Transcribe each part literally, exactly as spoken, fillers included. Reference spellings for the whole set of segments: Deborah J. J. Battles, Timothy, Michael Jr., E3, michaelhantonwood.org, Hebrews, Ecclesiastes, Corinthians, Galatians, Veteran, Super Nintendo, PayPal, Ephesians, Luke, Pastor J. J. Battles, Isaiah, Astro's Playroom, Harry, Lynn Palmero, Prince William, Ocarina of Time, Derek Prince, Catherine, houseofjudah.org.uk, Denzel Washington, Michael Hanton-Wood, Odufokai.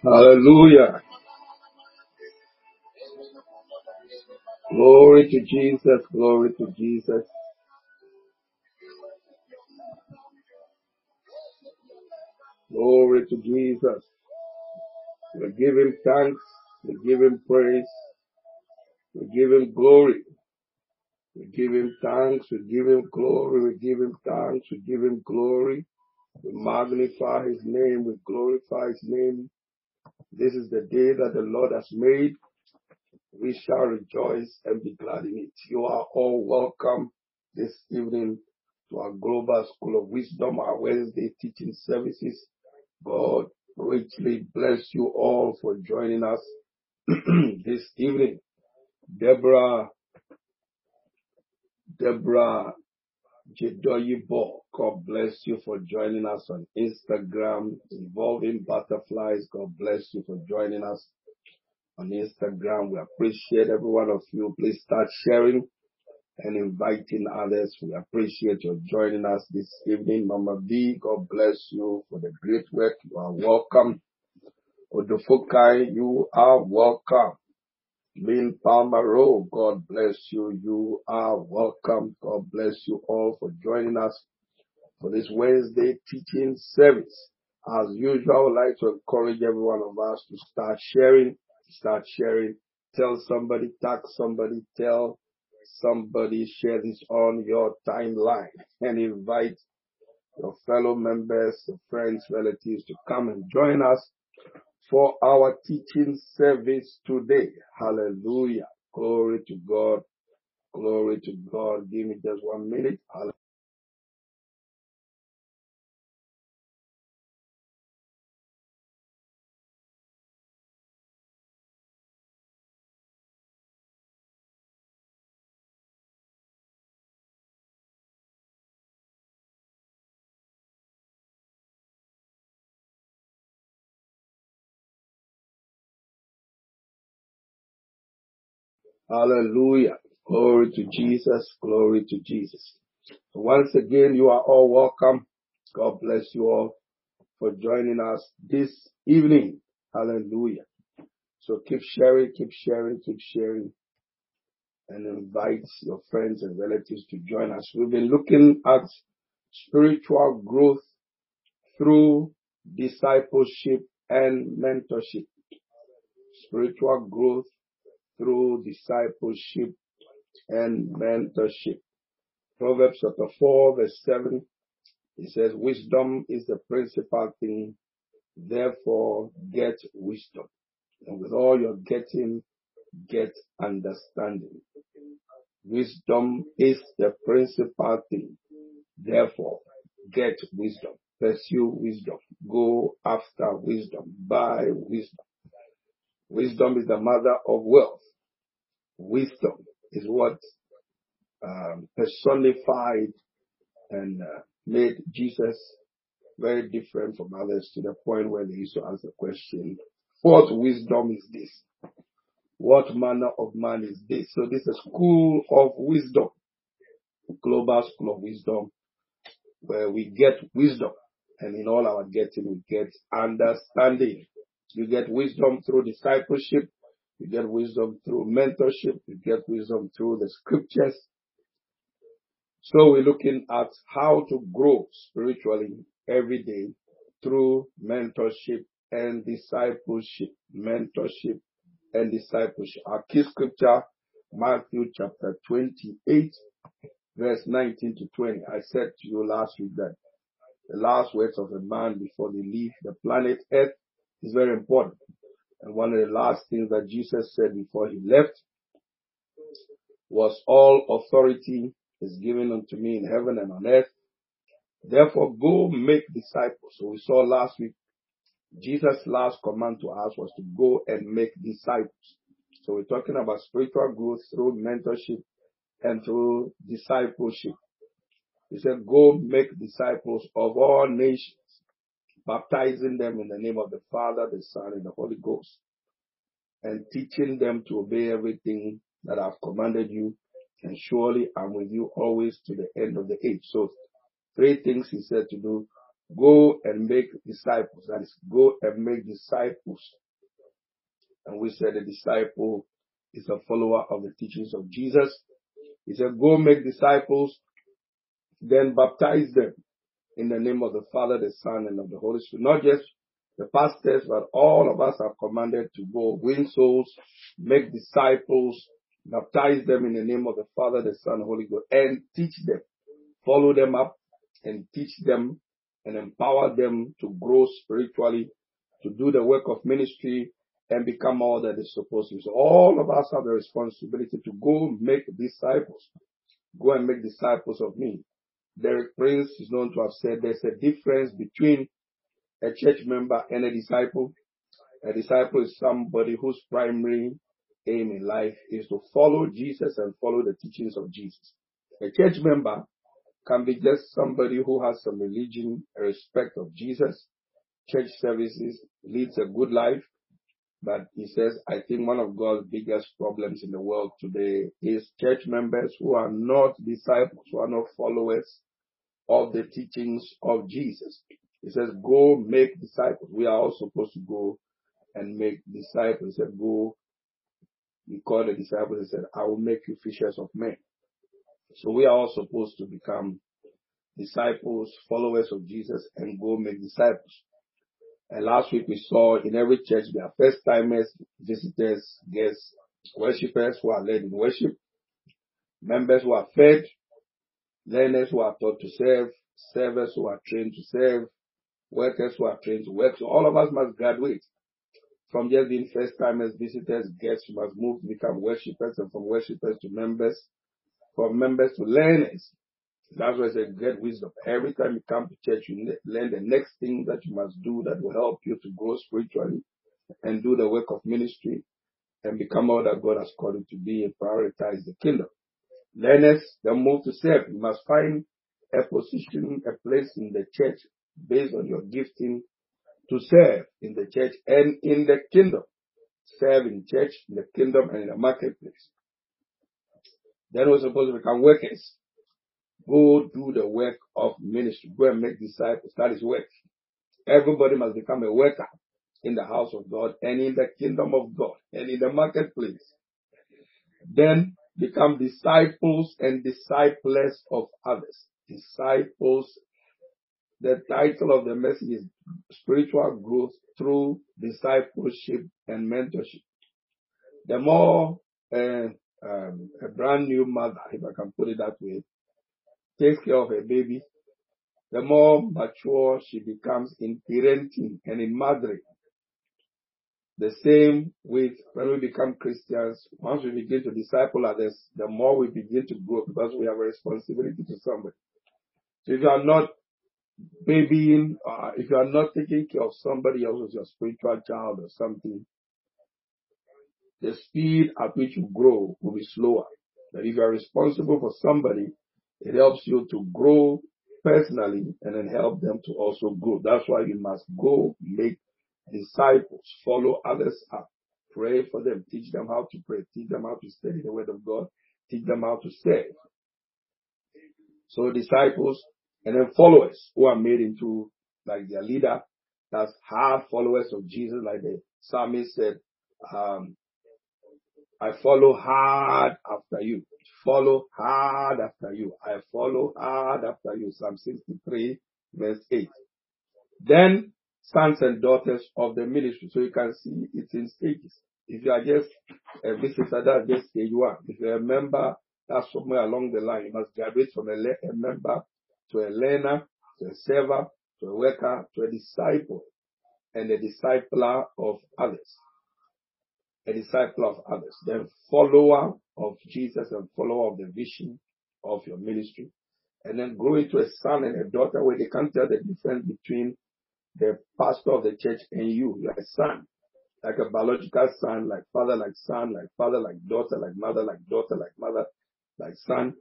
Hallelujah. Glory to Jesus, glory to Jesus. Glory to Jesus. We give him thanks, we give him praise, we give him glory. We give him thanks, we give him glory, we give him thanks, we give him glory. We magnify his name, we glorify his name. This is the day that the Lord has made. We shall rejoice and be glad in it. You are all welcome this evening to our Global School of Wisdom, our Wednesday teaching services. God richly bless you all for joining us this evening. Deborah, Deborah J. J. Battles, God bless you for joining us on Instagram. Evolving Butterflies, God bless you for joining us on Instagram. We appreciate every one of you. Please start sharing and inviting others. We appreciate your joining us this evening. Mama B, God bless you for the great work. You are welcome. Odufokai, you are welcome. Lynn Palmero, God bless you. You are welcome. God bless you all for joining us for this Wednesday teaching service. As usual, I'd like to encourage every one of us to start sharing. Start sharing. Tell somebody, tag somebody, tell somebody, share this on your timeline and invite your fellow members, your friends, relatives to come and join us for our teaching service today. Hallelujah. Glory to God. Glory to God. Give me just one minute. Hallelujah. Hallelujah. Glory to Jesus. Glory to Jesus. So once again, you are all welcome. God bless you all for joining us this evening. Hallelujah. So keep sharing, keep sharing, keep sharing, and invite your friends and relatives to join us. We've been looking at spiritual growth through discipleship and mentorship. Spiritual growth through discipleship and mentorship. Proverbs chapter four, verse seven, it says, wisdom is the principal thing, therefore get wisdom. And with all your getting, get understanding. Wisdom is the principal thing, therefore get wisdom. Pursue wisdom. Go after wisdom. Buy wisdom. Wisdom is the mother of wealth. Wisdom is what um, personified and uh, made Jesus very different from others, to the point where they used to ask the question, what wisdom is this? What manner of man is this? So this is a school of wisdom, Global School of Wisdom, where we get wisdom, and in all our getting we get understanding. You get wisdom through discipleship. You get wisdom through mentorship. You get wisdom through the scriptures. So we're looking at how to grow spiritually every day through mentorship and discipleship. Mentorship and discipleship. Our key scripture, Matthew chapter twenty-eight, verse nineteen to twenty. I said to you last week that the last words of a man before they leave the planet Earth is very important. And one of the last things that Jesus said before he left was, all authority is given unto me in heaven and on earth. Therefore, go make disciples. So we saw last week, Jesus' last command to us was to go and make disciples. So we're talking about spiritual growth through mentorship and through discipleship. He said, go make disciples of all nations, baptizing them in the name of the Father, the Son, and the Holy Ghost, and teaching them to obey everything that I have commanded you, and surely I'm with you always to the end of the age. So, three things he said to do: Go and make disciples. That is, go and make disciples. And we said a disciple is a follower of the teachings of Jesus. He said, go make disciples, then baptize them in the name of the Father, the Son, and of the Holy Spirit. Not just the pastors, but all of us are commanded to go win souls, make disciples, baptize them in the name of the Father, the Son, Holy Ghost, and teach them. Follow them up and teach them and empower them to grow spiritually, to do the work of ministry and become all that is supposed to be. So all of us have the responsibility to go make disciples. Go and make disciples of me. Derek Prince is known to have said there's a difference between a church member and a disciple. A disciple is somebody whose primary aim in life is to follow Jesus and follow the teachings of Jesus. A church member can be just somebody who has some religion, a respect of Jesus, church services, leads a good life. But he says, I think one of God's biggest problems in the world today is church members who are not disciples, who are not followers of the teachings of Jesus. He says, go make disciples. We are all supposed to go and make disciples. He said, go. He called the disciples and said, I will make you fishers of men. So we are all supposed to become disciples, followers of Jesus, and go make disciples. And last week we saw in every church there are first-timers, visitors, guests, worshippers who are led in worship, members who are fed, learners who are taught to serve, servers who are trained to serve, workers who are trained to work. So all of us must graduate from just being first-timers, visitors, guests. We must move to become worshippers, and from worshippers to members, from members to learners. That's why I said get wisdom. Every time you come to church, you learn the next thing that you must do that will help you to grow spiritually and do the work of ministry and become all that God has called you to be and prioritize the kingdom. Learners, then move to serve. You must find a position, a place in the church based on your gifting to serve in the church and in the kingdom. Serve in church, in the kingdom, and in the marketplace. Then we're supposed to become workers. Go do the work of ministry. Go and make disciples. That is work. Everybody must become a worker in the house of God and in the kingdom of God and in the marketplace. Then become disciples and disciples of others. Disciples. The title of the message is Spiritual Growth Through Discipleship and Mentorship. The more uh, um, a brand new mother, if I can put it that way, takes care of her baby, the more mature she becomes in parenting and in mothering. The same with when we become Christians, once we begin to disciple others, the more we begin to grow because we have a responsibility to somebody. So if you are not babying, uh, if you are not taking care of somebody else, your spiritual child or something, the speed at which you grow will be slower. But if you are responsible for somebody, it helps you to grow personally and then help them to also grow. That's why you must go make disciples, follow others up, pray for them, teach them how to pray, teach them how to study the word of God, teach them how to serve. So disciples and then followers who are made into like their leader, that's half followers of Jesus, like the psalmist said, um, I follow hard after you. Follow hard after you. I follow hard after you. Psalm sixty-three, verse eight. Then, sons and daughters of the ministry. So you can see it's in stages. If you are just a visitor, that's just stage one. If you are a member, that's somewhere along the line. You must graduate from a, le- a member to a learner, to a server, to a worker, to a disciple, and a discipler of others. A disciple of others, then follower of Jesus and follower of the vision of your ministry, and then grow into a son and a daughter where they can't tell the difference between the pastor of the church and you. You're a son, like a biological son, like father, like son, like father, like daughter, like mother, like daughter, like mother, like son.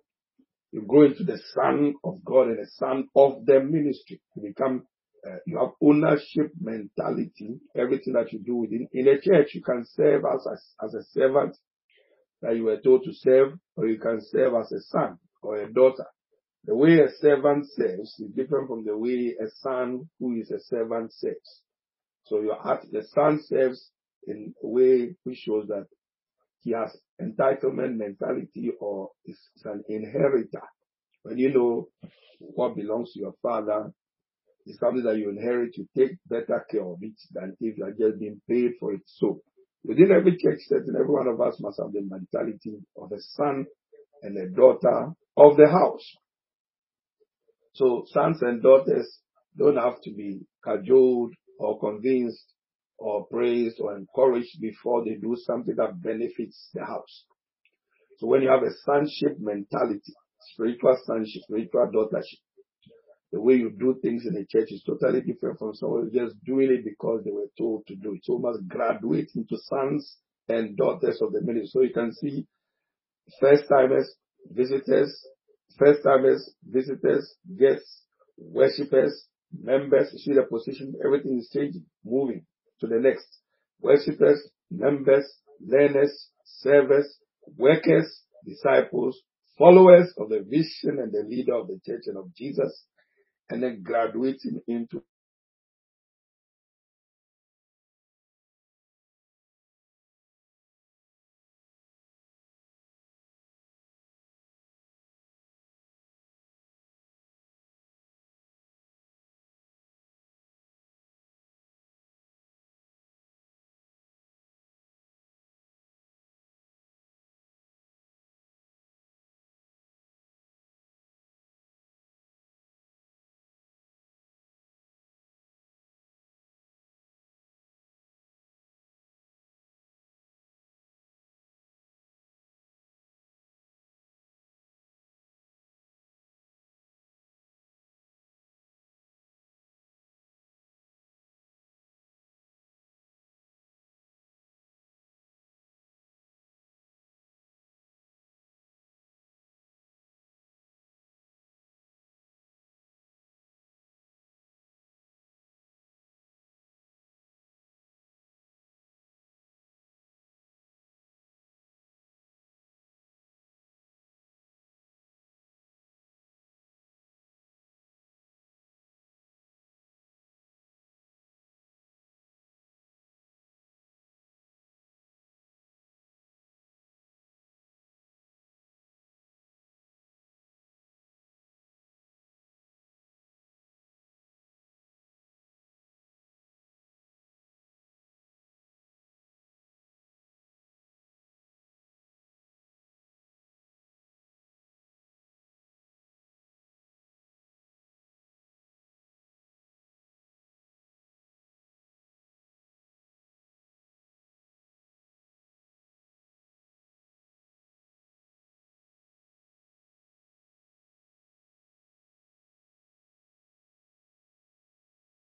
You grow into the son of God and the son of the ministry. You become Uh, you have ownership mentality. Everything that you do within in a church, you can serve as a, as a servant that you were told to serve, or you can serve as a son or a daughter The way a servant serves is different from the way a son who is a servant serves. So you ask, the son serves in a way which shows that he has entitlement mentality or is an inheritor. When you know what belongs to your father, it's something that you inherit, you take better care of it than if you are just being paid for it. So within every church setting, every one of us must have the mentality of a son and a daughter of the house. So sons and daughters don't have to be cajoled or convinced or praised or encouraged before they do something that benefits the house. So when you have a sonship mentality, spiritual sonship, spiritual daughtership, the way you do things in the church is totally different from someone just doing it because they were told to do it. So you must graduate into sons and daughters of the ministry. So you can see first-timers, visitors, first-timers, visitors, guests, worshippers, members. You see the position, everything is changing, moving to the next. Worshippers, members, learners, servers, workers, disciples, followers of the vision and the leader of the church and of Jesus, and then graduating into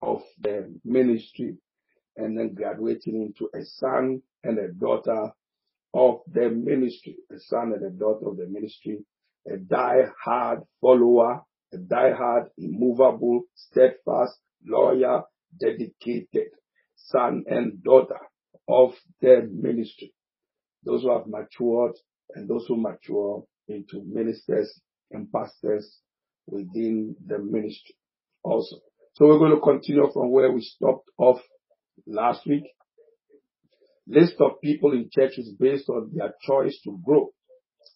of the ministry, and then graduating into a son and a daughter of the ministry, a son and a daughter of the ministry, a die-hard follower, a die-hard, immovable, steadfast, loyal, dedicated son and daughter of the ministry. Those who have matured and those who mature into ministers and pastors within the ministry also. So we're going to continue from where we stopped off last week. List of people in church is based on their choice to grow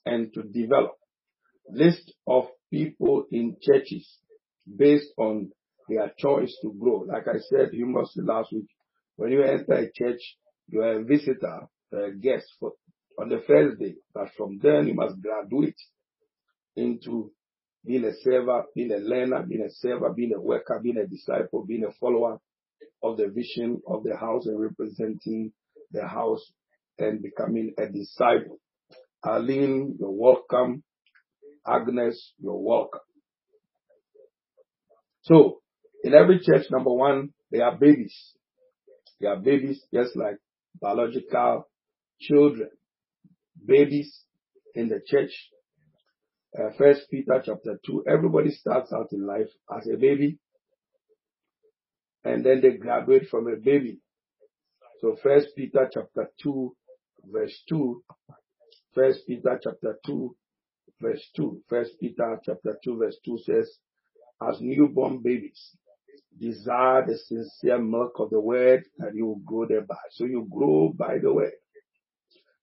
and to develop. List of people in churches based on their choice to grow. Like I said, you must see last week, when you enter a church, you are a visitor, a guest for, on the first day. But from then, you must graduate into being a server, being a learner, being a server, being a worker, being a disciple, being a follower of the vision of the house and representing the house and becoming a disciple. Arlene, you're welcome. Agnes, you're welcome. So, in every church, number one, they are babies. They are babies just like biological children. Babies in the church. Uh, First Peter chapter two, everybody starts out in life as a baby, and then they graduate from a baby. So First Peter chapter two, verse two, First Peter chapter two, verse two. First Peter chapter two, verse two says, as newborn babies, desire the sincere milk of the word, and you will grow thereby. So you grow by the word.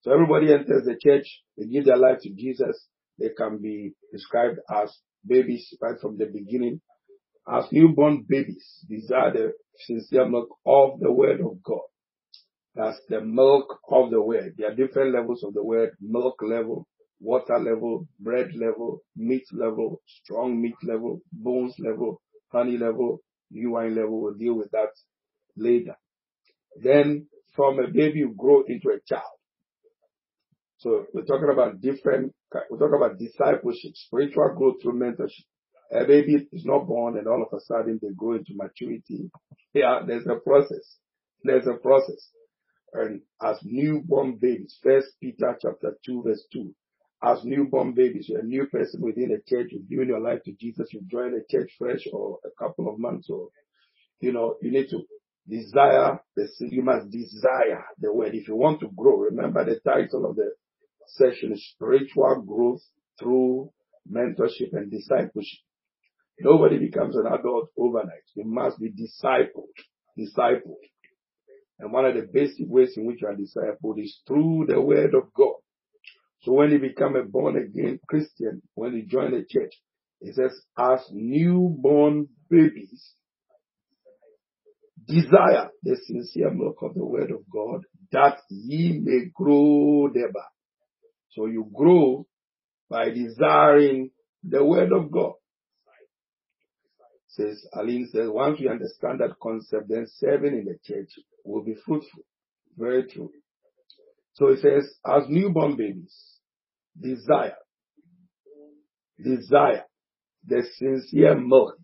So everybody enters the church, they give their life to Jesus. They can be described as babies right from the beginning. As newborn babies, desire the sincere milk of the word of God. That's the milk of the word. There are different levels of the word: milk level, water level, bread level, meat level, strong meat level, bones level, honey level, new wine level. We'll deal with that later. Then from a baby you grow into a child. So we're talking about different, we're talking about discipleship, spiritual growth through mentorship. A baby is not born and all of a sudden they grow into maturity. Yeah, there's a process. There's a process. And as newborn babies, First Peter chapter two, verse two. As newborn babies, you're a new person within a church, you've given your life to Jesus, you've joined a church fresh or a couple of months, or, you know, you need to desire, the, you must desire the word. If you want to grow, remember the title of the session is Spiritual Growth Through Mentorship and Discipleship. Nobody becomes an adult overnight. You must be discipled, discipled. And one of the basic ways in which you are discipled is through the word of God. So when you become a born-again Christian, when you join the church, it says, as newborn babies, desire the sincere milk of the word of God, that ye may grow thereby. So you grow by desiring the word of God. Says Aline says, once we understand that concept, then serving in the church will be fruitful. Very true. So it says, as newborn babies, desire, desire the sincere milk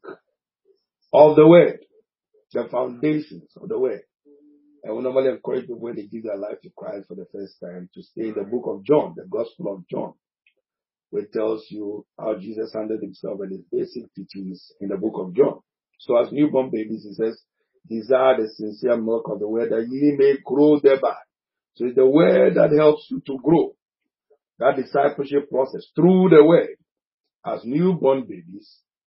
of the word, the foundations of the word. And we normally encourage people when they give their life to Christ for the first time to stay in the book of John, the Gospel of John, which tells you how Jesus handled himself and his basic teachings in the book of John. So as newborn babies, he says, desire the sincere milk of the word that ye may grow thereby. So it's the word that helps you to grow. That discipleship process through the word. As newborn babies,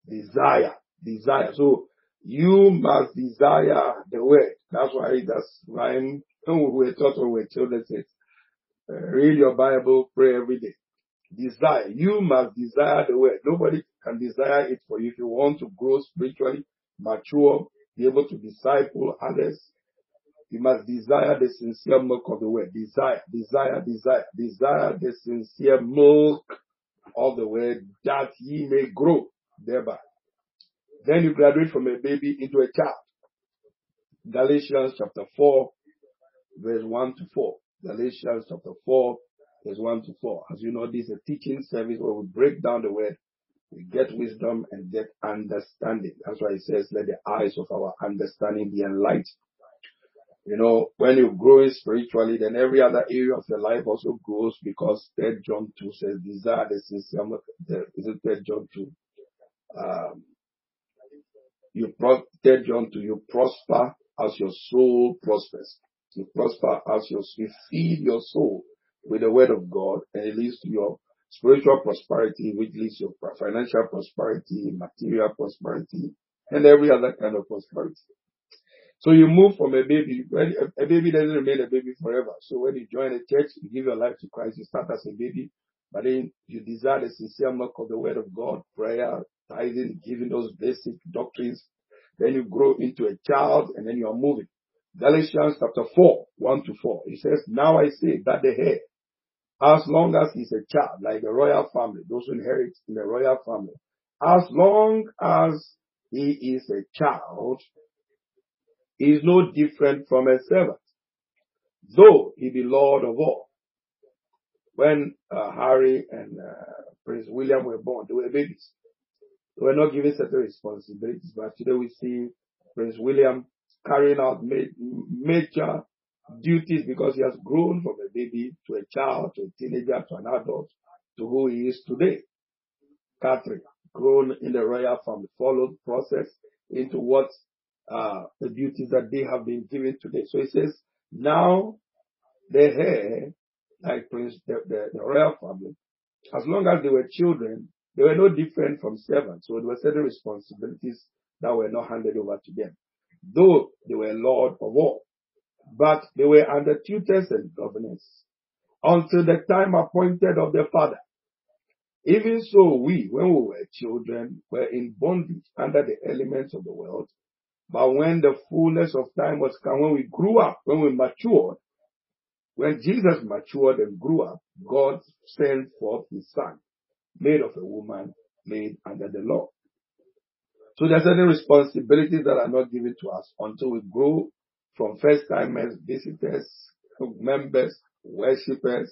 desire, desire. So you must desire the word. That's why that's why we were taught when we were children, says, uh, read your Bible, pray every day. Desire. You must desire the word. Nobody can desire it for you. If you want to grow spiritually, mature, be able to disciple others, you must desire the sincere milk of the word. Desire, desire, desire, desire the sincere milk of the word that ye may grow thereby. Then you graduate from a baby into a child. Galatians chapter four, verse one to four. Galatians chapter four, verse one to four. As you know, this is a teaching service where we break down the word, we get wisdom and get understanding. That's why it says, let the eyes of our understanding be enlightened. You know, when you grow spiritually, then every other area of your life also grows, because Third John two says, desire the sincere milk. Is it Third John two? Um, you pro- Third John two, you prosper as your soul prospers. You prosper as your, you feed your soul with the word of God, and it leads to your spiritual prosperity, which leads to your financial prosperity, material prosperity, and every other kind of prosperity. So you move from a baby. A baby doesn't remain a baby forever. So when you join a church, you give your life to Christ, you start as a baby, but then you desire the sincere milk of the word of God, prayer, tithing, giving, those basic doctrines. Then you grow into a child, and then you are moving. Galatians chapter four, one to four. It says, now I say that the heir, as long as he's a child, like the royal family, those who inherit in the royal family, as long as he is a child, he is no different from a servant, though he be Lord of all. When uh, Harry and uh, Prince William were born, they were babies. They were not given certain responsibilities, but today we see Prince William carrying out major duties because he has grown from a baby to a child, to a teenager, to an adult, to who he is today. Catherine, grown in the royal family, followed process into what Uh, the duties that they have been given today. So it says, now the heir, like Prince, the, the, the royal family, As long as they were children, they were no different from servants. So there were certain responsibilities that were not handed over to them, though they were lord of all. But they were under tutors and governors until the time appointed of their father. Even so, we, when we were children, were in bondage under the elements of the world. But when the fullness of time was come, when we grew up, when we matured, when Jesus matured and grew up, God sent forth his son, made of a woman, made under the law. So there are certain responsibilities that are not given to us until we grow from first-timers, visitors, members, worshippers,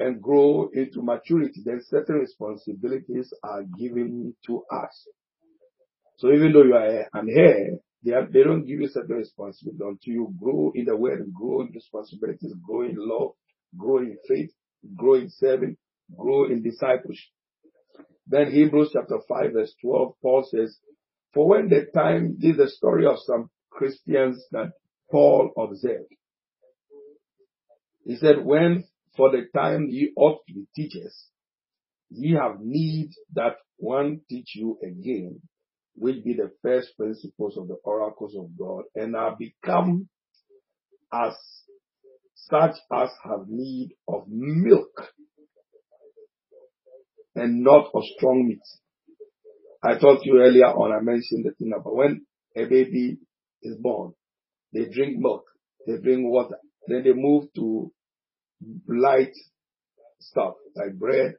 and grow into maturity. Then certain responsibilities are given to us. So even though you are an heir, they, have, they don't give you certain responsibilities until you grow in the word, grow in responsibilities, grow in love, grow in faith, grow in serving, grow in discipleship. Then Hebrews chapter five verse twelve, Paul says, for when the time, this is the story of some Christians that Paul observed. He said, when for the time ye ought to be teachers, ye have need that one teach you again, which be the first principles of the oracles of God, and are become as such as have need of milk and not of strong meat. I talked to you earlier on, I mentioned the thing about when a baby is born, they drink milk, they drink water, then they move to light stuff like bread,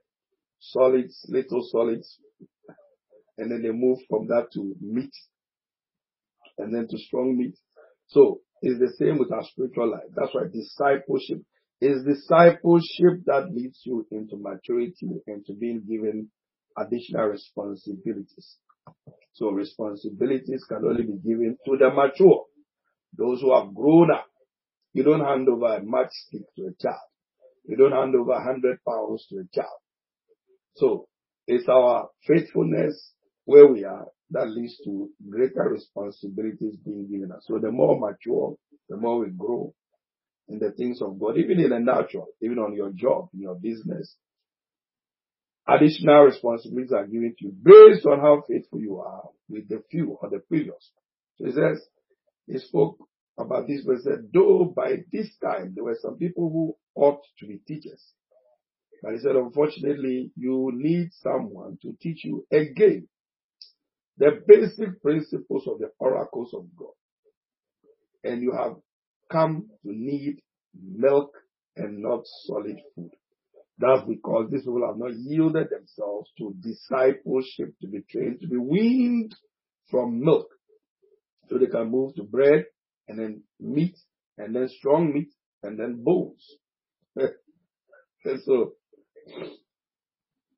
solids, little solids, and then they move from that to meat, and then to strong meat. So it's the same with our spiritual life. That's why discipleship is discipleship that leads you into maturity and to being given additional responsibilities. So responsibilities can only be given to the mature, those who have grown up. You don't hand over a matchstick to a child. You don't hand over one hundred pounds to a child. So it's our faithfulness where we are that leads to greater responsibilities being given us. So the more mature, the more we grow in the things of God, even in the natural, even on your job, in your business. Additional responsibilities are given to you based on how faithful you are with the few or the previous. So he says, he spoke about this, but he said, though by this time there were some people who ought to be teachers. But he said, unfortunately, you need someone to teach you again the basic principles of the oracles of God. And you have come to need milk and not solid food. That's because these people have not yielded themselves to discipleship, to be trained, to be weaned from milk. So they can move to bread and then meat and then strong meat and then bones. And so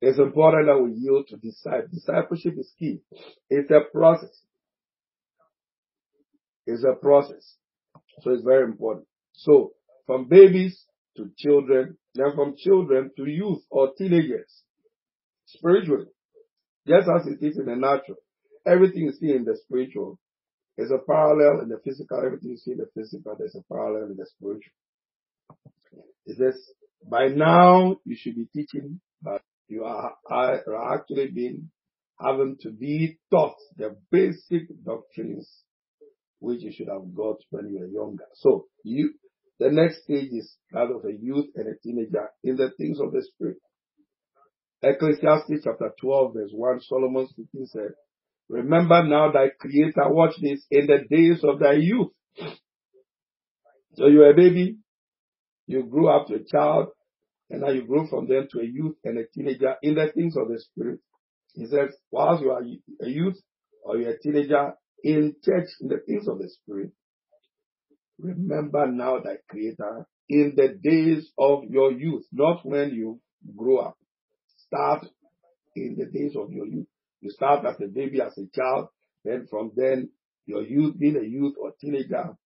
it's important that we yield to disciple. Discipleship is key. It's a process. It's a process. So it's very important. So from babies to children, then from children to youth or teenagers, spiritually, just as it is in the natural, everything you see in the spiritual is a parallel in the physical. Everything you see in the physical, there's a parallel in the spiritual. It says, by now you should be teaching, but you are, are actually being having to be taught the basic doctrines which you should have got when you were younger. So you, the next stage is that of a youth and a teenager in the things of the spirit. Ecclesiastes chapter twelve verse one, Solomon speaking said, remember now thy creator, watch this, in the days of thy youth. So you were a baby, you grew up to a child, and now you grow from them to a youth and a teenager in the things of the spirit. He says, whilst you are a youth or you're a teenager in church in the things of the spirit, remember now thy creator in the days of your youth, not when you grow up. Start in the days of your youth. You start as a baby, as a child, then from then, your youth, being a youth or teenager,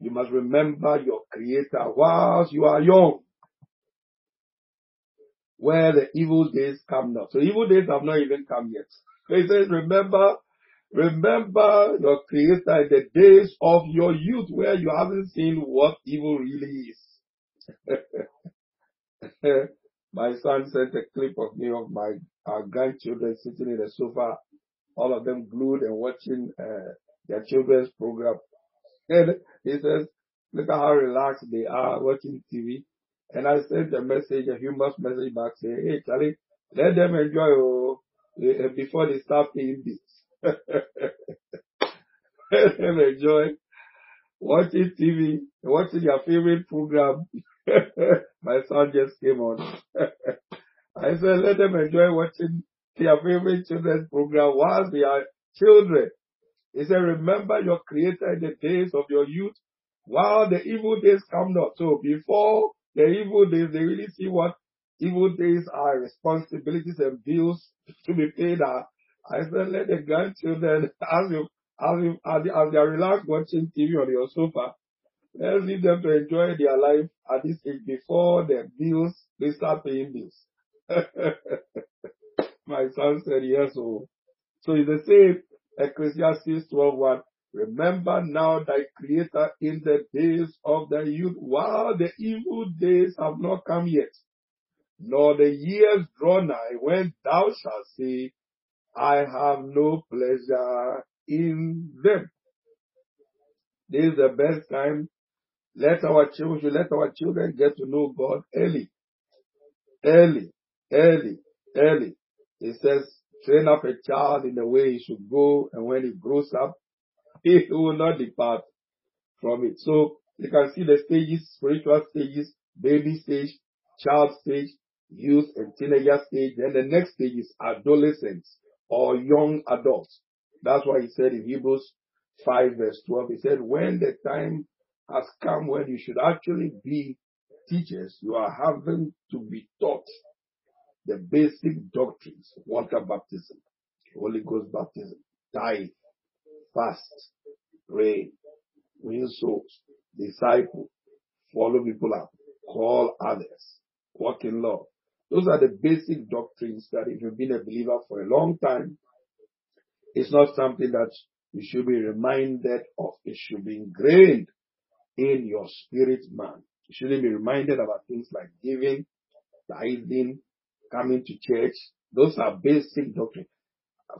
you must remember your creator whilst you are young, where the evil days come not. So evil days have not even come yet. So he says, remember Remember your creator in the days of your youth where you haven't seen what evil really is. My son sent a clip of me of my our grandchildren sitting in the sofa, all of them glued and watching uh, their children's program. And he says, look at how relaxed they are watching T V. And I sent a message, a humorous message back saying, hey, Charlie, let them enjoy oh, before they start paying bills. Let them enjoy watching T V, watching your favorite program. My son just came on. I said, let them enjoy watching their favorite children's program whilst they are children. He said, remember your Creator in the days of your youth while the evil days come not. So before the evil days, they really see what evil days are, responsibilities and bills to be paid are. I said, let the grandchildren, as you, as you, as they are relaxed watching T V on your sofa, let's leave them to enjoy their life at this age before the bills, they start paying bills. My son said, yes, oh. So it's the same, Ecclesiastes twelve one. Remember now thy Creator in the days of thy youth, while the evil days have not come yet, nor the years draw nigh, when thou shalt say, I have no pleasure in them. This is the best time. Let our children, let our children get to know God early. Early, early, early. It says, train up a child in the way he should go, and when he grows up, he will not depart from it. So you can see the stages, spiritual stages, baby stage, child stage, youth and teenager stage. Then the next stage is adolescents or young adults. That's why he said in Hebrews five verse twelve, he said, when the time has come when you should actually be teachers, you are having to be taught the basic doctrines: water baptism, Holy Ghost baptism, tithe, fast, pray, win souls, disciple, follow people up, call others, walk in love. Those are the basic doctrines that if you've been a believer for a long time, it's not something that you should be reminded of. It should be ingrained in your spirit man. You shouldn't be reminded about things like giving, tithing, coming to church. Those are basic doctrines.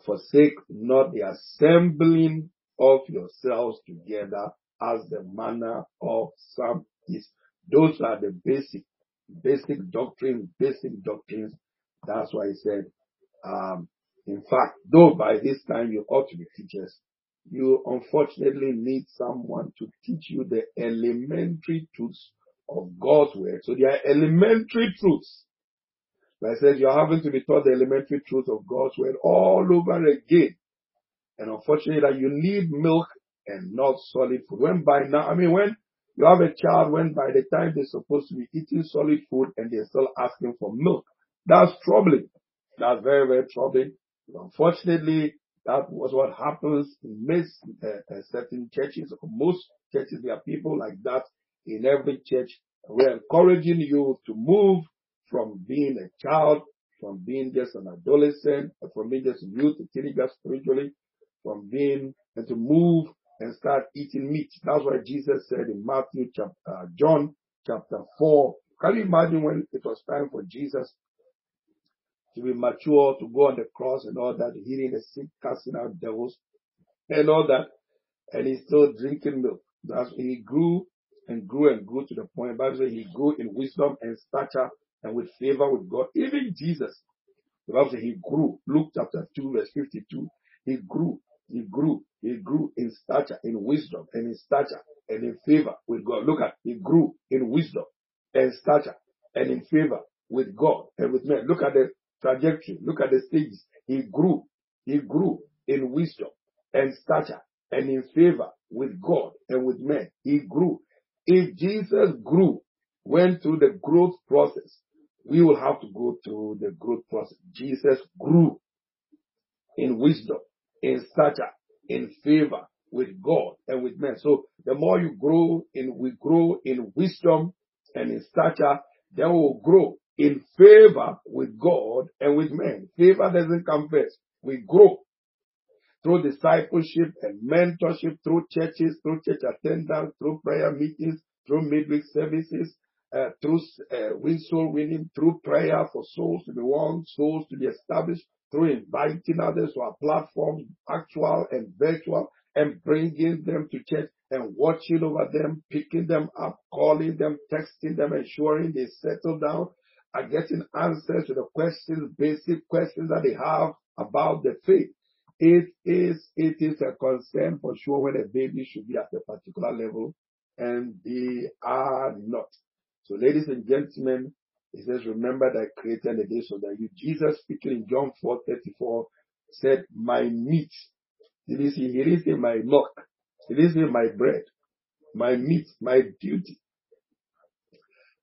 Forsake not the assembling of yourselves together as the manner of some is. Those are the basic, basic doctrines, basic doctrines. That's why he said, um, in fact, though by this time you ought to be teachers, you unfortunately need someone to teach you the elementary truths of God's word. So they are elementary truths. But it says you're having to be taught the elementary truths of God's word all over again. And unfortunately that you need milk and not solid food. When by now, I mean when you have a child, when by the time they're supposed to be eating solid food and they're still asking for milk, that's troubling. That's very, very troubling. Unfortunately, that was what happens in most, uh, certain churches, or most churches. There are people like that in every church. We're encouraging you to move from being a child, from being just an adolescent, from being just youth, to teenager spiritually, from being, and to move and start eating meat. That's why Jesus said in Matthew chapter, uh, John chapter four. Can you imagine when it was time for Jesus to be mature, to go on the cross and all that, healing the sick, casting out devils and all that, and he's still drinking milk? That's when he grew and grew and grew to the point, by the way, he grew in wisdom and stature and with favor with God. Even Jesus, the Bible says he grew. Luke chapter two, verse fifty-two, he grew, he grew, he grew in stature, in wisdom, and in stature, and in favor with God. Look at, he grew in wisdom and stature, and in favor with God and with men. Look at the trajectory. Look at the stages. He grew. He grew in wisdom and stature and in favor with God and with men. He grew. If Jesus grew, went through the growth process, we will have to go through the growth process. Jesus grew in wisdom, in stature, in favor with God and with men. So the more you grow in, we grow in wisdom and in stature, then we will grow in favor with God and with men. Favor doesn't come first. We grow through discipleship and mentorship, through churches, through church attendance, through prayer meetings, through midweek services, uh, through uh, Winslow winning, through prayer for souls to be won, souls to be established, through inviting others to our platforms, actual and virtual, and bringing them to church and watching over them, picking them up, calling them, texting them, ensuring they settle down, are getting answers to the questions, basic questions that they have about the faith. It is, it is a concern for sure when a baby should be at a particular level, and they are not. So, ladies and gentlemen, it says, remember that Creator and the day so that you. Jesus speaking in John four thirty-four said, my meat. He didn't say, he didn't say my milk. He didn't say my bread. My meat, my duty.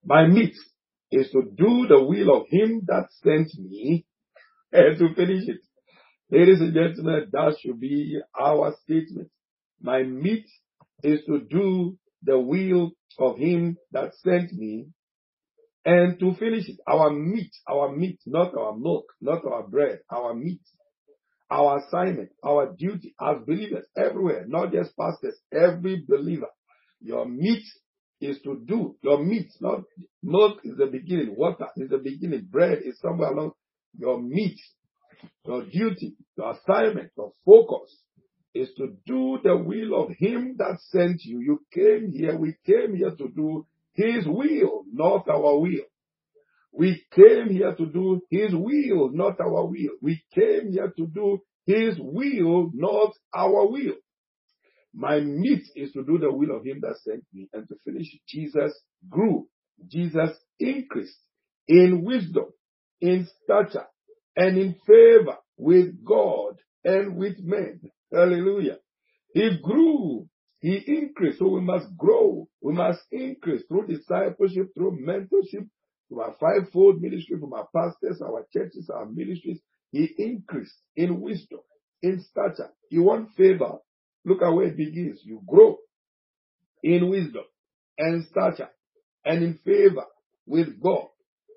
My meat is to do the will of him that sent me and to finish it. Ladies and gentlemen, that should be our statement. My meat is to do the will of him that sent me and to finish it. Our meat, our meat, not our milk, not our bread, our meat, our assignment, our duty as believers everywhere, not just pastors, every believer. Your meat is to do. Your meat, not milk is the beginning, water is the beginning, bread is somewhere along. Your meat, your duty, your assignment, your focus is to do the will of him that sent you. You came here, we came here to do his will, not our will. We came here to do his will, not our will. We came here to do his will, not our will. My meat is to do the will of him that sent me and to finish. Jesus grew. Jesus increased in wisdom, in stature, and in favor with God and with men. Hallelujah. He grew. He increased. So we must grow. We must increase through discipleship, through mentorship, from our fivefold ministry, from our pastors, our churches, our ministries. He increased in wisdom, in stature. You want favor? Look at where it begins. You grow in wisdom and stature and in favor with God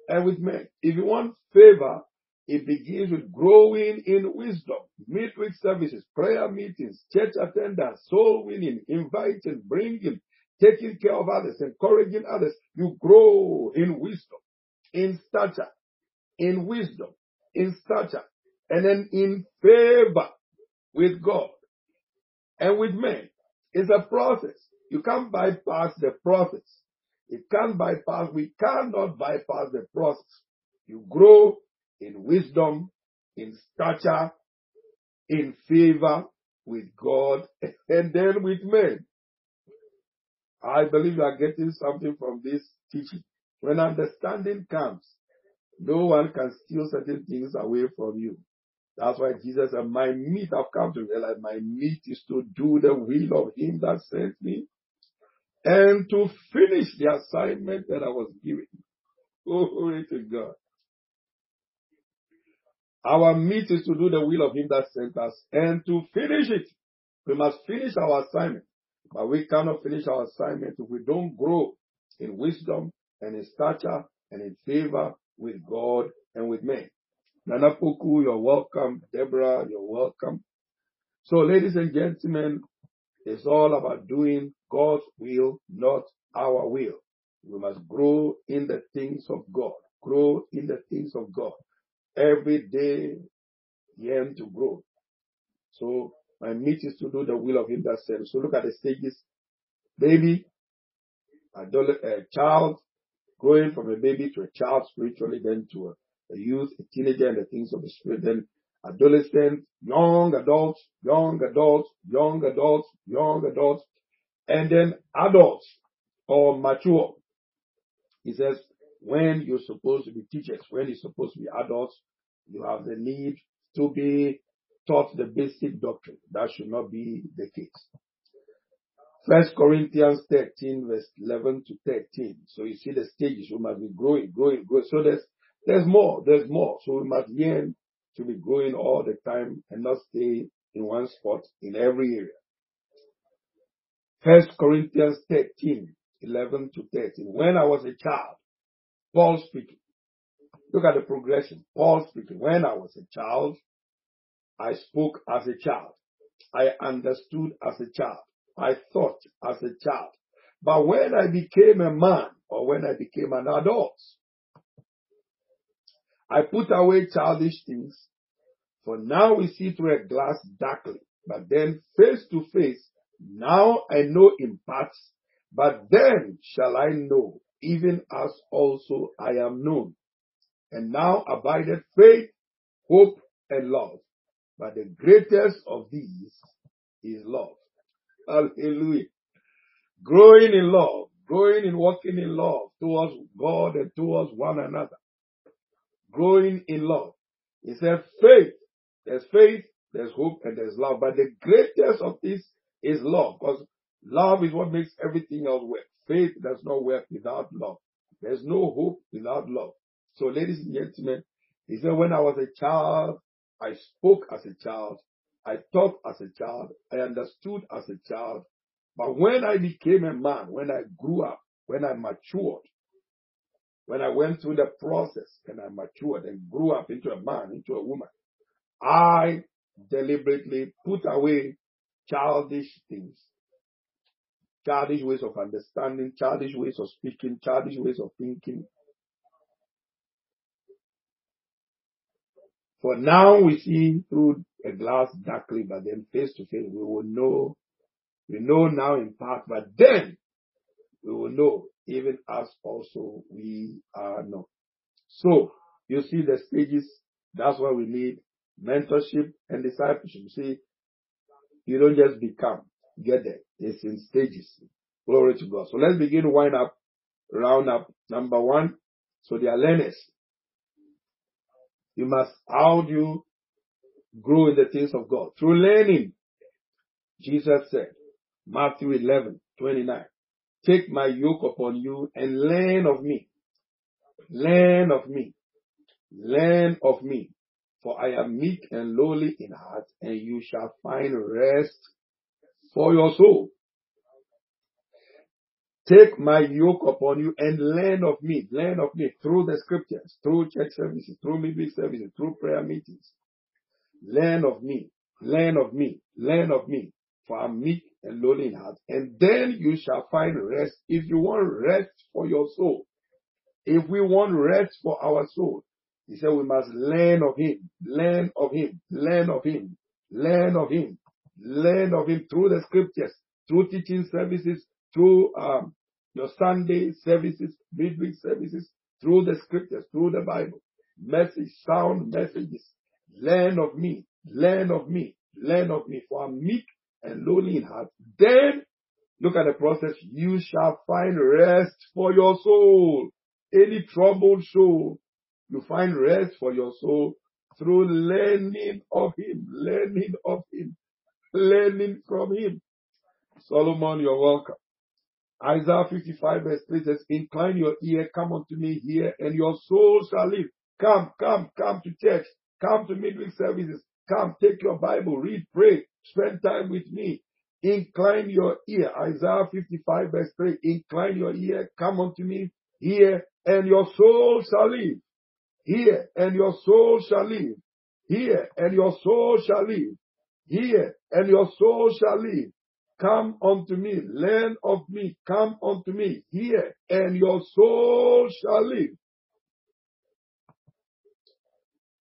and with men. If you want favor, it begins with growing in wisdom, midweek services, prayer meetings, church attendance, soul winning, inviting, bringing, taking care of others, encouraging others. You grow in wisdom, in stature, in wisdom, in stature, and then in favor with God and with men. It's a process. You can't bypass the process. It can't bypass, we cannot bypass the process. You grow in wisdom, in stature, in favor with God, and then with men. I believe you are getting something from this teaching. When understanding comes, no one can steal certain things away from you. That's why Jesus said, my meat, I've come to realize, my meat is to do the will of him that sent me and to finish the assignment that I was given. Glory to God. Our meat is to do the will of him that sent us and to finish it. We must finish our assignment. But we cannot finish our assignment if we don't grow in wisdom and in stature and in favor with God and with men. Nana Puku, you're welcome. Deborah, you're welcome. So, ladies and gentlemen, it's all about doing God's will, not our will. We must grow in the things of God. Grow in the things of God. Every day, yearn to grow. So, my meat is to do the will of him that sent. So look at the stages. Baby, adult, uh, child, growing from a baby to a child spiritually, then to a, a youth, a teenager, and the things of the spirit, then adolescent, young adults, young adults, young adults, young adults, and then adults or mature. He says, when you're supposed to be teachers, when you're supposed to be adults, you have the need to be taught the basic doctrine. That should not be the case. First Corinthians thirteen, verse eleven to thirteen. So you see the stages. We must be growing, growing, growing. So there's there's more, there's more. So we must learn to be growing all the time and not stay in one spot in every area. First Corinthians thirteen, eleven to thirteen. When I was a child, Paul speaking. Look at the progression. Paul speaking. When I was a child, I spoke as a child. I understood as a child. I thought as a child. But when I became a man or when I became an adult. I put away childish things, for now we see through a glass darkly, but then face to face. Now I know in parts, but then shall I know, even as also I am known. And now abideth faith, hope, and love. But the greatest of these is love. Hallelujah. Growing in love, growing in walking in love towards God and towards one another. Growing in love. It says faith. There's faith, there's hope, and there's love. But the greatest of these is love, because love is what makes everything else work. Faith does not work without love. There's no hope without love. So, ladies and gentlemen, he said, when I was a child, I spoke as a child, I thought as a child, I understood as a child. But when I became a man, when I grew up, when I matured, when I went through the process and I matured and grew up into a man, into a woman, I deliberately put away childish things, childish ways of understanding, childish ways of speaking, childish ways of thinking. For now we see through a glass darkly, but then face to face we will know. We know now in part, but then we will know, even as also we are known. So you see the stages. That's why we need mentorship and discipleship. You see, you don't just become, get there. It's in stages. Glory to God. So let's begin to wind up, round up. Number one, so they are learners. You must, how do you grow in the things of God? Through learning. Jesus said, Matthew eleven, twenty-nine, take my yoke upon you and learn of me. Learn of me. Learn of me. For I am meek and lowly in heart, and you shall find rest for your soul. Take my yoke upon you and learn of me. Learn of me through the scriptures, through church services, through midweek services, through prayer meetings. Learn of me. Learn of me. Learn of me. For I am meek and lowly in heart. And then you shall find rest. If you want rest for your soul, if we want rest for our soul, he said we must learn of him, learn of him, learn of him, learn of him, learn of him through the scriptures, through teaching services, through um, your Sunday services, midweek services, through the scriptures, through the Bible, message, sound messages. Learn of me, learn of me, learn of me, for I'm meek and lowly in heart. Then, look at the process, you shall find rest for your soul. Any troubled soul, you find rest for your soul through learning of him, learning of him, learning from him. Solomon, you're welcome. Isaiah fifty-five verse three says, incline your ear, come unto me here, and your soul shall live. Come, come, come to church. Come to midweek services. Come, take your Bible, read, pray, spend time with me. Incline your ear. Isaiah fifty-five verse three, incline your ear, come unto me here, and your soul shall live. Here, and your soul shall live. Here, and your soul shall live. Here, and your soul shall live. Come unto me. Learn of me. Come unto me. Here, and your soul shall live.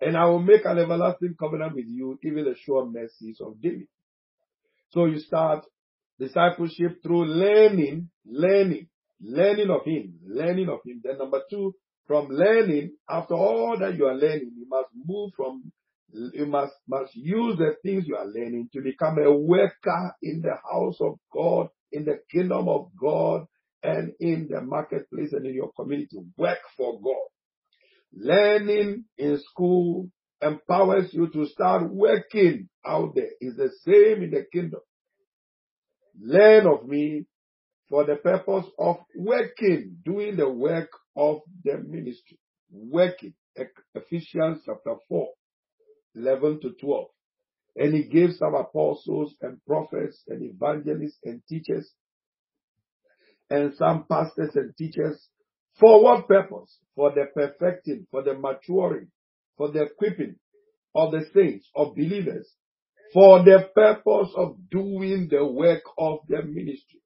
And I will make an everlasting covenant with you, even the sure mercies of David. So you start discipleship through learning, learning, learning of him, learning of him. Then number two, from learning, after all that you are learning, you must move from, you must, must use the things you are learning to become a worker in the house of God, in the kingdom of God, and in the marketplace and in your community. Work for God. Learning in school empowers you to start working out there. It's the same in the kingdom. Learn of me for the purpose of working, doing the work of the ministry, working. Ephesians chapter four, eleven to twelve. And he gave some apostles and prophets and evangelists and teachers and some pastors and teachers. For what purpose? For the perfecting, for the maturing, for the equipping of the saints, of believers, for the purpose of doing the work of the ministry.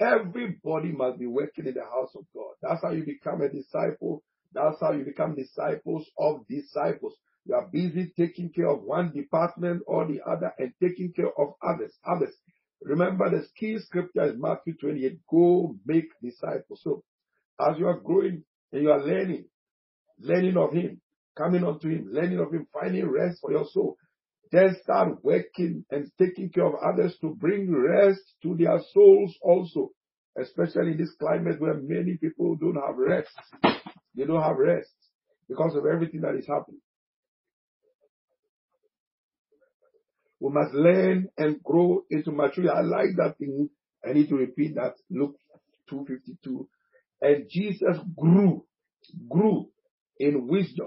Everybody must be working in the house of God. That's how you become a disciple. That's how you become disciples of disciples. You are busy taking care of one department or the other and taking care of others. Others. Remember, the key scripture is Matthew twenty-eight. Go make disciples. So, as you are growing and you are learning, learning of Him, coming unto Him, learning of Him, finding rest for your soul, then start working and taking care of others to bring rest to their souls also, especially in this climate where many people don't have rest. They don't have rest because of everything that is happening. We must learn and grow into maturity. I like that thing. I need to repeat that. Luke two fifty-two. And Jesus grew, grew in wisdom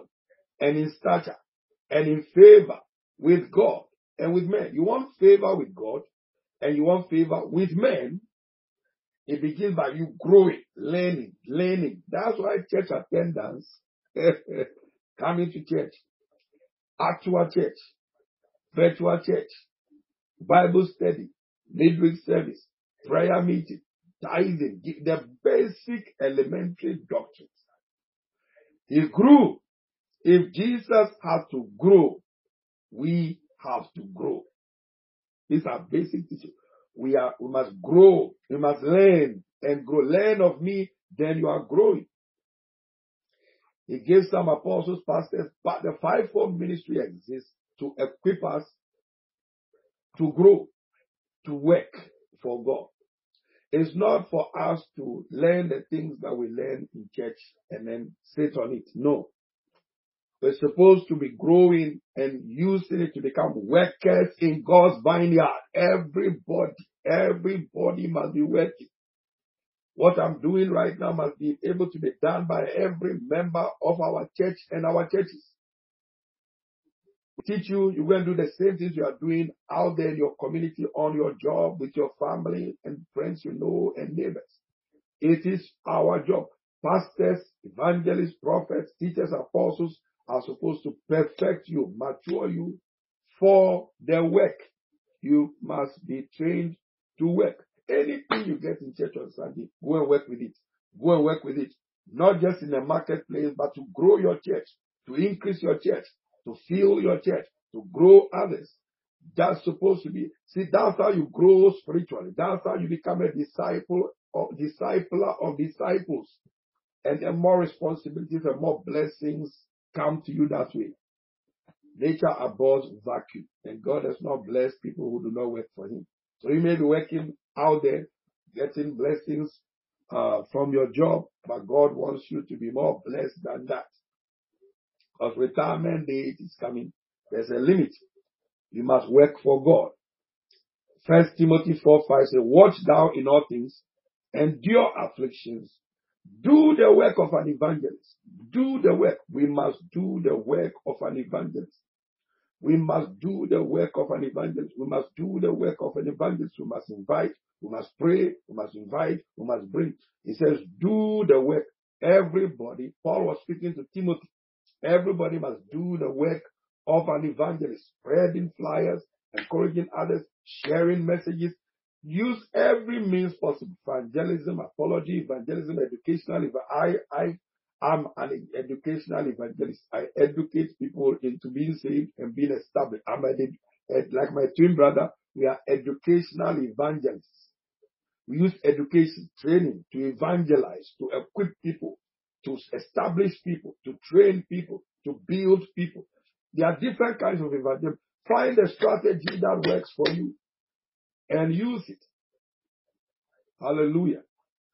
and in stature and in favor with God and with men. You want favor with God and you want favor with men. It begins by you growing, learning, learning. That's why church attendance, coming to church, actual church, virtual church, Bible study, midweek service, prayer meeting, tithing, the basic elementary doctrines. He grew. If Jesus had to grow, we have to grow. These are basic teachings. We are. We must grow. We must learn and grow. Learn of me, then you are growing. He gave some apostles, pastors, but the fivefold ministry exists to equip us to grow, to work for God. It's not for us to learn the things that we learn in church and then sit on it. No. We're supposed to be growing and using it to become workers in God's vineyard. Everybody, everybody must be working. What I'm doing right now must be able to be done by every member of our church and our churches. Teach you, you're going to do the same things you are doing out there in your community, on your job, with your family and friends you know and neighbors. It is our job. Pastors, evangelists, prophets, teachers, apostles are supposed to perfect you, mature you for their work. You must be trained to work. Anything you get in church on Sunday, go and work with it. Go and work with it. Not just in the marketplace, but to grow your church, to increase your church, to fill your church, to grow others. That's supposed to be. See, that's how you grow spiritually. That's how you become a disciple or discipler of disciples. And the more responsibilities and more blessings come to you that way. Nature abhors vacuum. And God does not bless people who do not work for Him. So you may be working out there, getting blessings uh, from your job, but God wants you to be more blessed than that. Because retirement date is coming. There's a limit. You must work for God. First Timothy four five says, "Watch thou in all things, endure afflictions, do the work of an evangelist." Do the work. We must do the work of an evangelist. We must do the work of an evangelist. We must do the work of an evangelist. We must invite. We must pray. We must invite. We must bring. He says, "Do the work." Everybody. Paul was speaking to Timothy. Everybody must do the work of an evangelist, spreading flyers, encouraging others, sharing messages. Use every means possible. Evangelism, apology, evangelism, educational. I, I am an educational evangelist. I educate people into being saved and being established. I'm a, like my twin brother, we are educational evangelists. We use education, training to evangelize, to equip people, to establish people, to train people, to build people. There are different kinds of evangelism. Find a strategy that works for you and use it. Hallelujah.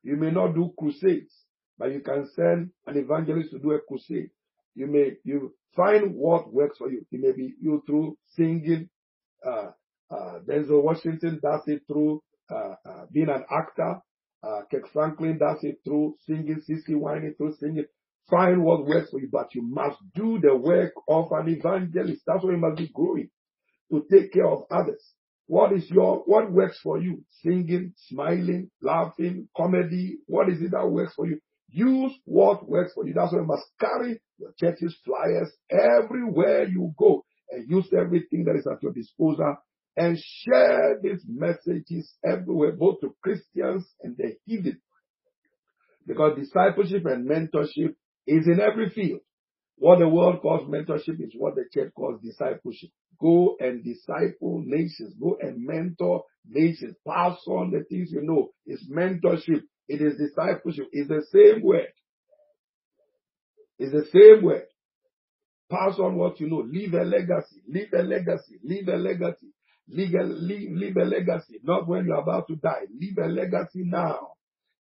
You may not do crusades, but you can send an evangelist to do a crusade. You may you find what works for you. It may be you through singing. Uh, uh, Denzel Washington does it through uh, uh, being an actor. Uh, Kirk Franklin does it through singing. C C Winans through singing. Find what works for you, but you must do the work of an evangelist. That's why you must be growing, to take care of others. What is your, what works for you? Singing, smiling, laughing, comedy. What is it that works for you? Use what works for you. That's why you must carry your church's flyers everywhere you go and use everything that is at your disposal and share these messages everywhere, both to Christians and the heathen. Because discipleship and mentorship is in every field. What the world calls mentorship is what the church calls discipleship. Go and disciple nations. Go and mentor nations. Pass on the things you know. It's mentorship. It is discipleship. It's the same word. It's the same word. Pass on what you know. Leave a legacy. Leave a legacy. Leave a legacy. Leave a, leave, leave a legacy. Not when you're about to die. Leave a legacy now.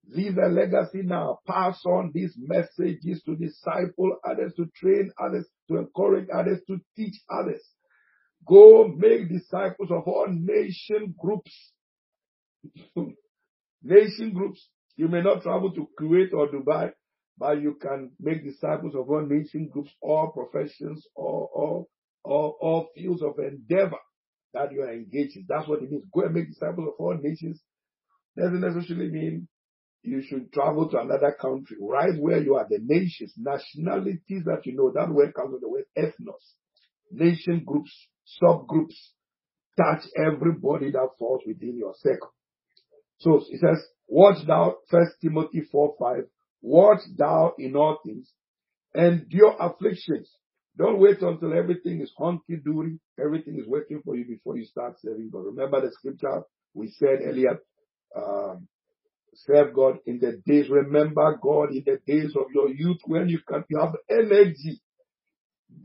Leave a legacy now. Pass on these messages to disciple others, to train others, to encourage others, to teach others. Go make disciples of all nation groups. Nation groups. You may not travel to Kuwait or Dubai, but you can make disciples of all nation groups, all professions, all, all, all, all fields of endeavor that you are engaged in. That's what it means. Go and make disciples of all nations. Doesn't necessarily mean you should travel to another country. Right where you are, the nations, nationalities that you know, that word comes from the word ethnos. Nation groups, subgroups, touch everybody that falls within your circle. So it says, watch thou, First Timothy four five, watch thou in all things, endure afflictions. Don't wait until everything is hunky-dory, everything is working for you before you start serving God. Remember the scripture we said earlier, um, serve God in the days. Remember God in the days of your youth when you can you have energy.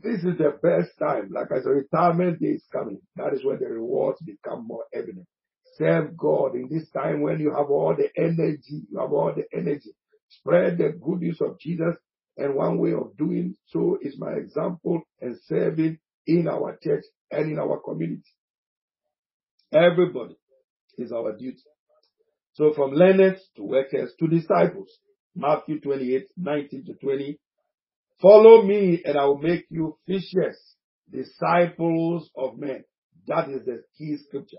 This is the best time. Like I said, retirement day is coming. That is when the rewards become more evident. Serve God in this time when you have all the energy. You have all the energy. Spread the good news of Jesus. And one way of doing so is my example and serving in our church and in our community. Everybody is our duty. So from learners to workers to disciples, Matthew twenty-eight, nineteen to twenty. Follow me and I will make you fishers, disciples of men. That is the key scripture.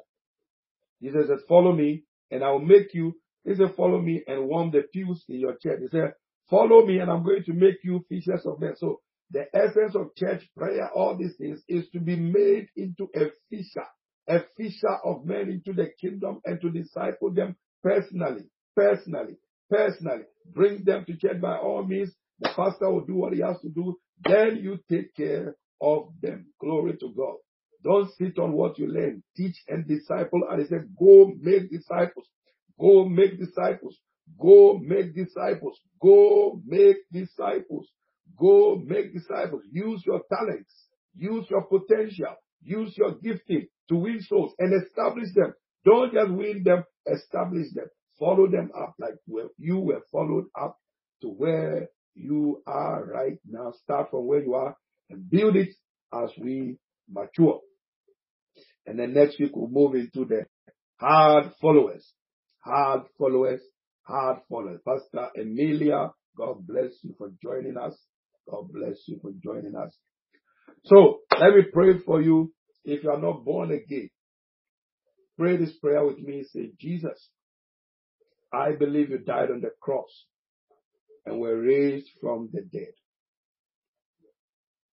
Jesus said, follow me and I will make you. He said, follow me and warm the pews in your church. He said, follow me and I'm going to make you fishers of men. So the essence of church, prayer, all these things is to be made into a fisher, a fisher of men into the kingdom and to disciple them. Personally, personally, personally, bring them to church by all means. The pastor will do what he has to do. Then you take care of them. Glory to God. Don't sit on what you learn. Teach and disciple. And he said, go make disciples. Go make disciples. Go make disciples. Go make disciples. Go make disciples. Use your talents. Use your potential. Use your gifting to win souls and establish them. Don't just win them, establish them. Follow them up like where you were followed up to where you are right now. Start from where you are and build it as we mature. And then next week we'll move into the hard followers. Hard followers, hard followers. Pastor Emilia, God bless you for joining us. God bless you for joining us. So let me pray for you. If you are not born again, pray this prayer with me. Say, Jesus, I believe you died on the cross and were raised from the dead.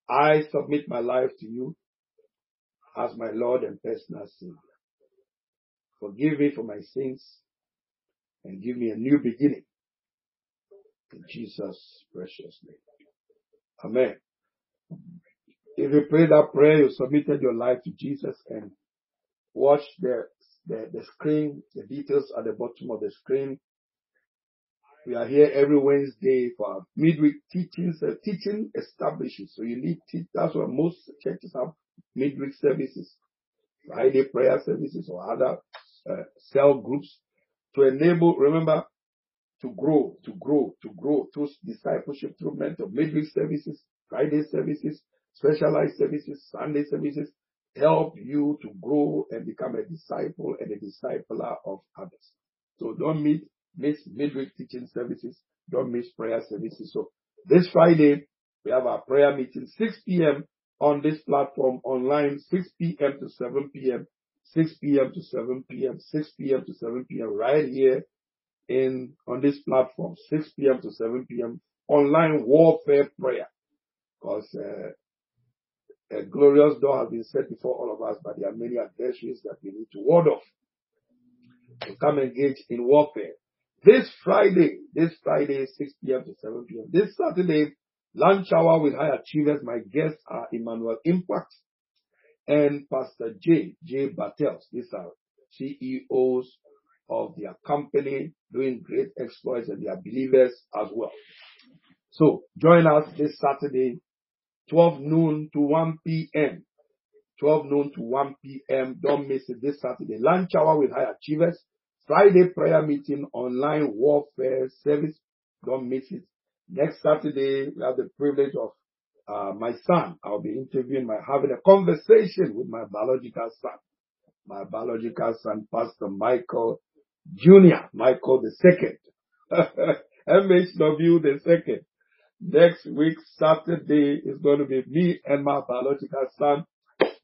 I submit my life to you as my Lord and personal Savior. Forgive me for my sins and give me a new beginning. In Jesus' precious name. Amen. If you pray that prayer, you submitted your life to Jesus, and watch the, the, the screen, the details at the bottom of the screen. We are here every Wednesday for our midweek teachings, uh, teaching establishes. So you need teach. That's why most churches have midweek services, Friday prayer services or other uh, cell groups to enable, remember, to grow, to grow, to grow through discipleship, through mentor, midweek services, Friday services, specialized services, Sunday services. Help you to grow and become a disciple and a discipler of others. So don't miss, miss midweek teaching services. Don't miss prayer services. So this Friday, we have our prayer meeting, six p.m. on this platform online, six p.m. to seven p.m., six p.m. to seven p.m., six p.m. to seven p.m. right here in on this platform, six p.m. to seven p.m. online warfare prayer. Because uh, A glorious door has been set before all of us, but there are many adversaries that we need to ward off to come engage in warfare. This Friday, this Friday, six p.m. to seven p.m. This Saturday, lunch hour with high achievers. My guests are Emmanuel Impact and Pastor J. J. Battles. These are C E Os of their company doing great exploits, and they are believers as well. So join us this Saturday, twelve noon to one p.m. twelve noon to one p.m. Don't miss it this Saturday. Lunch hour with high achievers. Friday prayer meeting, online warfare service. Don't miss it. Next Saturday, we have the privilege of uh, my son. I'll be interviewing my, having a conversation with my biological son. My biological son, Pastor Michael Junior, Michael the Second, M H W the Second. Next week, Saturday, is going to be me and my biological son.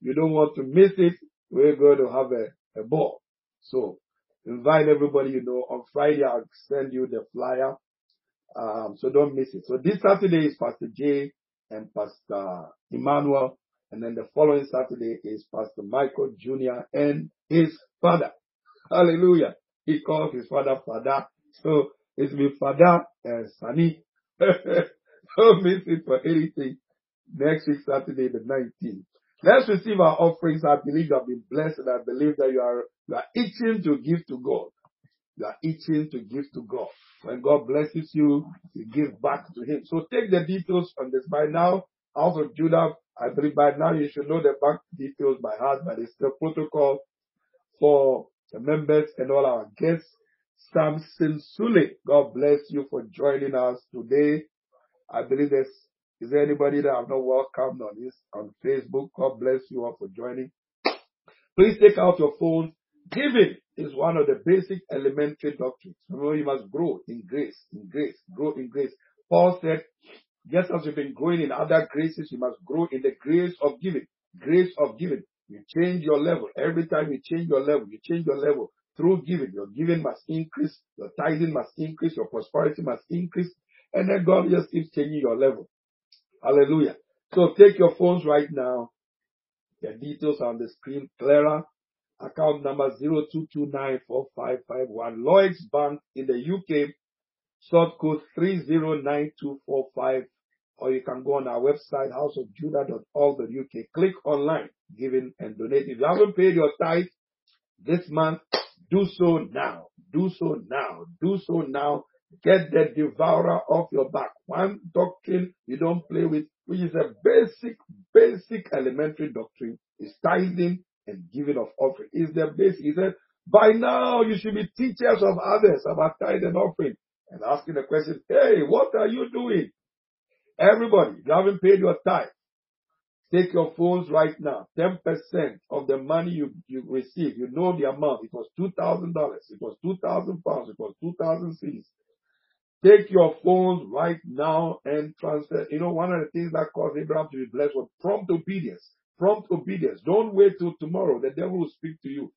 You don't want to miss it. We're going to have a, a ball. So invite everybody you know. On Friday, I'll send you the flyer. Um, so don't miss it. So this Saturday is Pastor Jay and Pastor Emmanuel. And then the following Saturday is Pastor Michael Junior and his father. Hallelujah. He calls his father, Father. So it's me, Father and Sonny. Don't miss it for anything. Next week, Saturday the nineteenth. Let's receive our offerings. I believe you have been blessed, and I believe that you are, you are itching to give to God. You are itching to give to God. When God blesses you, you give back to Him. So take the details on this. By now, House of Judah, I believe by now you should know the bank details by heart, but it's the protocol for the members and all our guests. Samson Sule, God bless you for joining us today. I believe there's, is there anybody that I've not welcomed on this, on Facebook? God bless you all for joining. Please take out your phone. Giving is one of the basic elementary doctrines. Remember, you must grow in grace, in grace, grow in grace. Paul said, just as you've been growing in other graces, you must grow in the grace of giving. Grace of giving. You change your level. Every time you change your level, you change your level. Through giving, your giving must increase, your tithing must increase, your prosperity must increase, and then God just keeps changing your level. Hallelujah. So take your phones right now. The details are on the screen. Clara, account number zero two two nine four five five one. Lloyd's Bank in the U K, sort code three zero nine two four five, or you can go on our website, house of judah dot org dot u k. Click online, giving and donate. If you haven't paid your tithe this month, do so now. Do so now. Do so now. Get the devourer off your back. One doctrine you don't play with, which is a basic, basic elementary doctrine, is tithing and giving of offering. It's the basic. He said, by now you should be teachers of others about tithe and offering, and asking the question, hey, what are you doing? Everybody, you haven't paid your tithe. Take your phones right now. ten percent of the money you, you receive, you know the amount. It was two thousand dollars. It was two thousand pounds. It was two thousand cedis. Take your phones right now and transfer. You know, one of the things that caused Abraham to be blessed was prompt obedience. Prompt obedience. Don't wait till tomorrow. The devil will speak to you.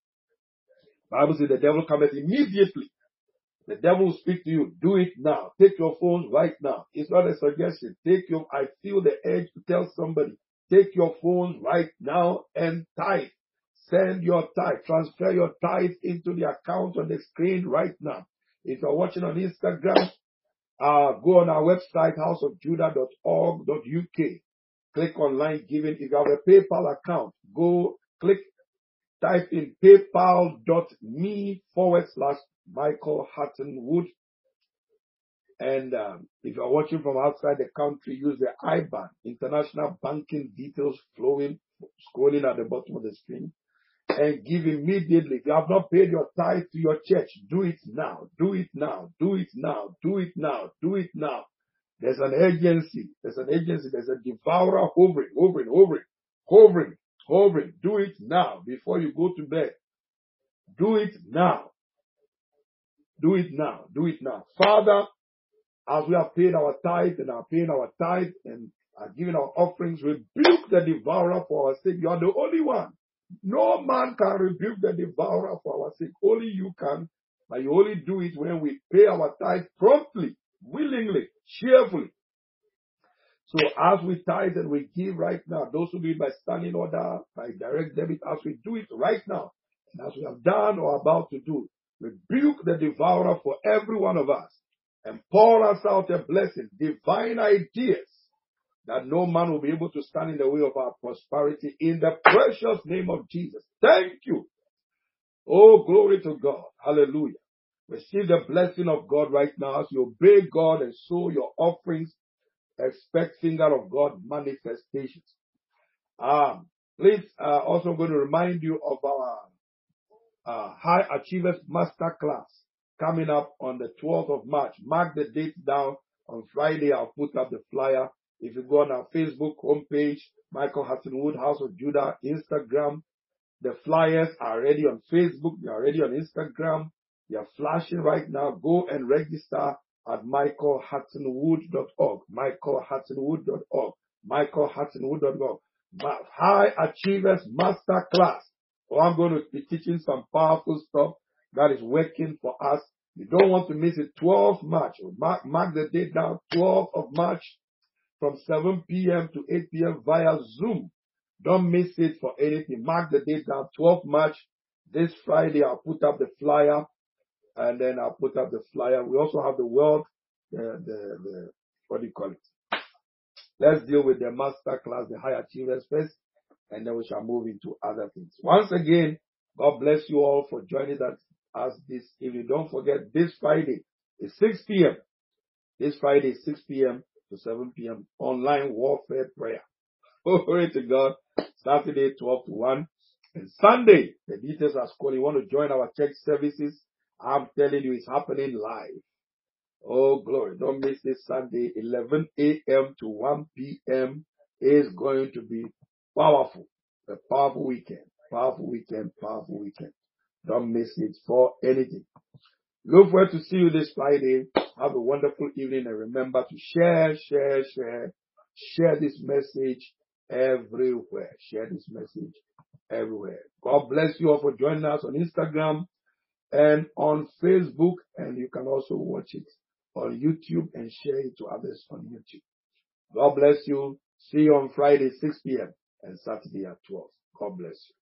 The Bible says the devil cometh immediately. The devil will speak to you. Do it now. Take your phones right now. It's not a suggestion. Take your, I feel the urge to tell somebody. Take your phones right now and tithe. Send your tithe. Transfer your tithe into the account on the screen right now. If you're watching on Instagram, uh, go on our website, house of judah dot org dot u k. Click online giving. If you have a PayPal account, go click, type in paypal.me forward slash Michael Hanton-Wood. And um, if you're watching from outside the country, use the I B A N, international banking details flowing, scrolling at the bottom of the screen, and give immediately. If you have not paid your tithe to your church, do it now, do it now, do it now, do it now, do it now. There's an agency, there's an agency, there's a devourer hovering, hovering, hovering, hovering, hovering. Do it now before you go to bed. Do it now. Do it now, do it now. Father, as we have paid our tithe and are paying our tithe and are giving our offerings, rebuke the devourer for our sake. You are the only one. No man can rebuke the devourer for our sake. Only you can. But you only do it when we pay our tithe promptly, willingly, cheerfully. So as we tithe and we give right now, those who do it by standing order, by direct debit, as we do it right now, and as we have done or about to do, rebuke the devourer for every one of us and pour us out a blessing, divine ideas, that no man will be able to stand in the way of our prosperity in the precious name of Jesus. Thank you. Oh, glory to God. Hallelujah. Receive the blessing of God right now as you obey God and sow your offerings. Expect finger of God manifestations. Um, please, uh, also going to remind you of our uh, High Achievers Masterclass coming up on the twelfth of March. Mark the date down. On Friday, I'll put up the flyer. If you go on our Facebook homepage, Michael Hanton-Wood, House of Judah, Instagram, the flyers are already on Facebook. They're already on Instagram. They're flashing right now. Go and register at michael hanton wood dot org. michael hanton wood dot org. michael hanton wood dot org. High Achievers Masterclass. Well, I'm going to be teaching some powerful stuff that is working for us. You don't want to miss it. twelfth of March. Mark, mark the date down. twelfth of March. From seven p.m. to eight p.m. via Zoom. Don't miss it for anything. Mark the date down, twelfth of March. This Friday, I'll put up the flyer, and then I'll put up the flyer. We also have the world, the, the, the what do you call it? Let's deal with the master class, the high achievers first, and then we shall move into other things. Once again, God bless you all for joining us this evening. Don't forget, this Friday is six p.m. This Friday is six p.m. to seven p.m. online warfare prayer. Glory to God. Saturday twelve to one. And Sunday, the details are scrolling. You want to join our church services? I'm telling you, it's happening live. Oh, glory. Don't miss this Sunday, eleven a.m. to one p.m. is going to be powerful. A powerful weekend. Powerful weekend. Powerful weekend. Don't miss it for anything. Look forward to see you this Friday. Have a wonderful evening, and remember to share, share, share, share this message everywhere. Share this message everywhere. God bless you all for joining us on Instagram and on Facebook, and you can also watch it on YouTube and share it to others on YouTube. God bless you. See you on Friday, six p.m. and Saturday at twelve. God bless you.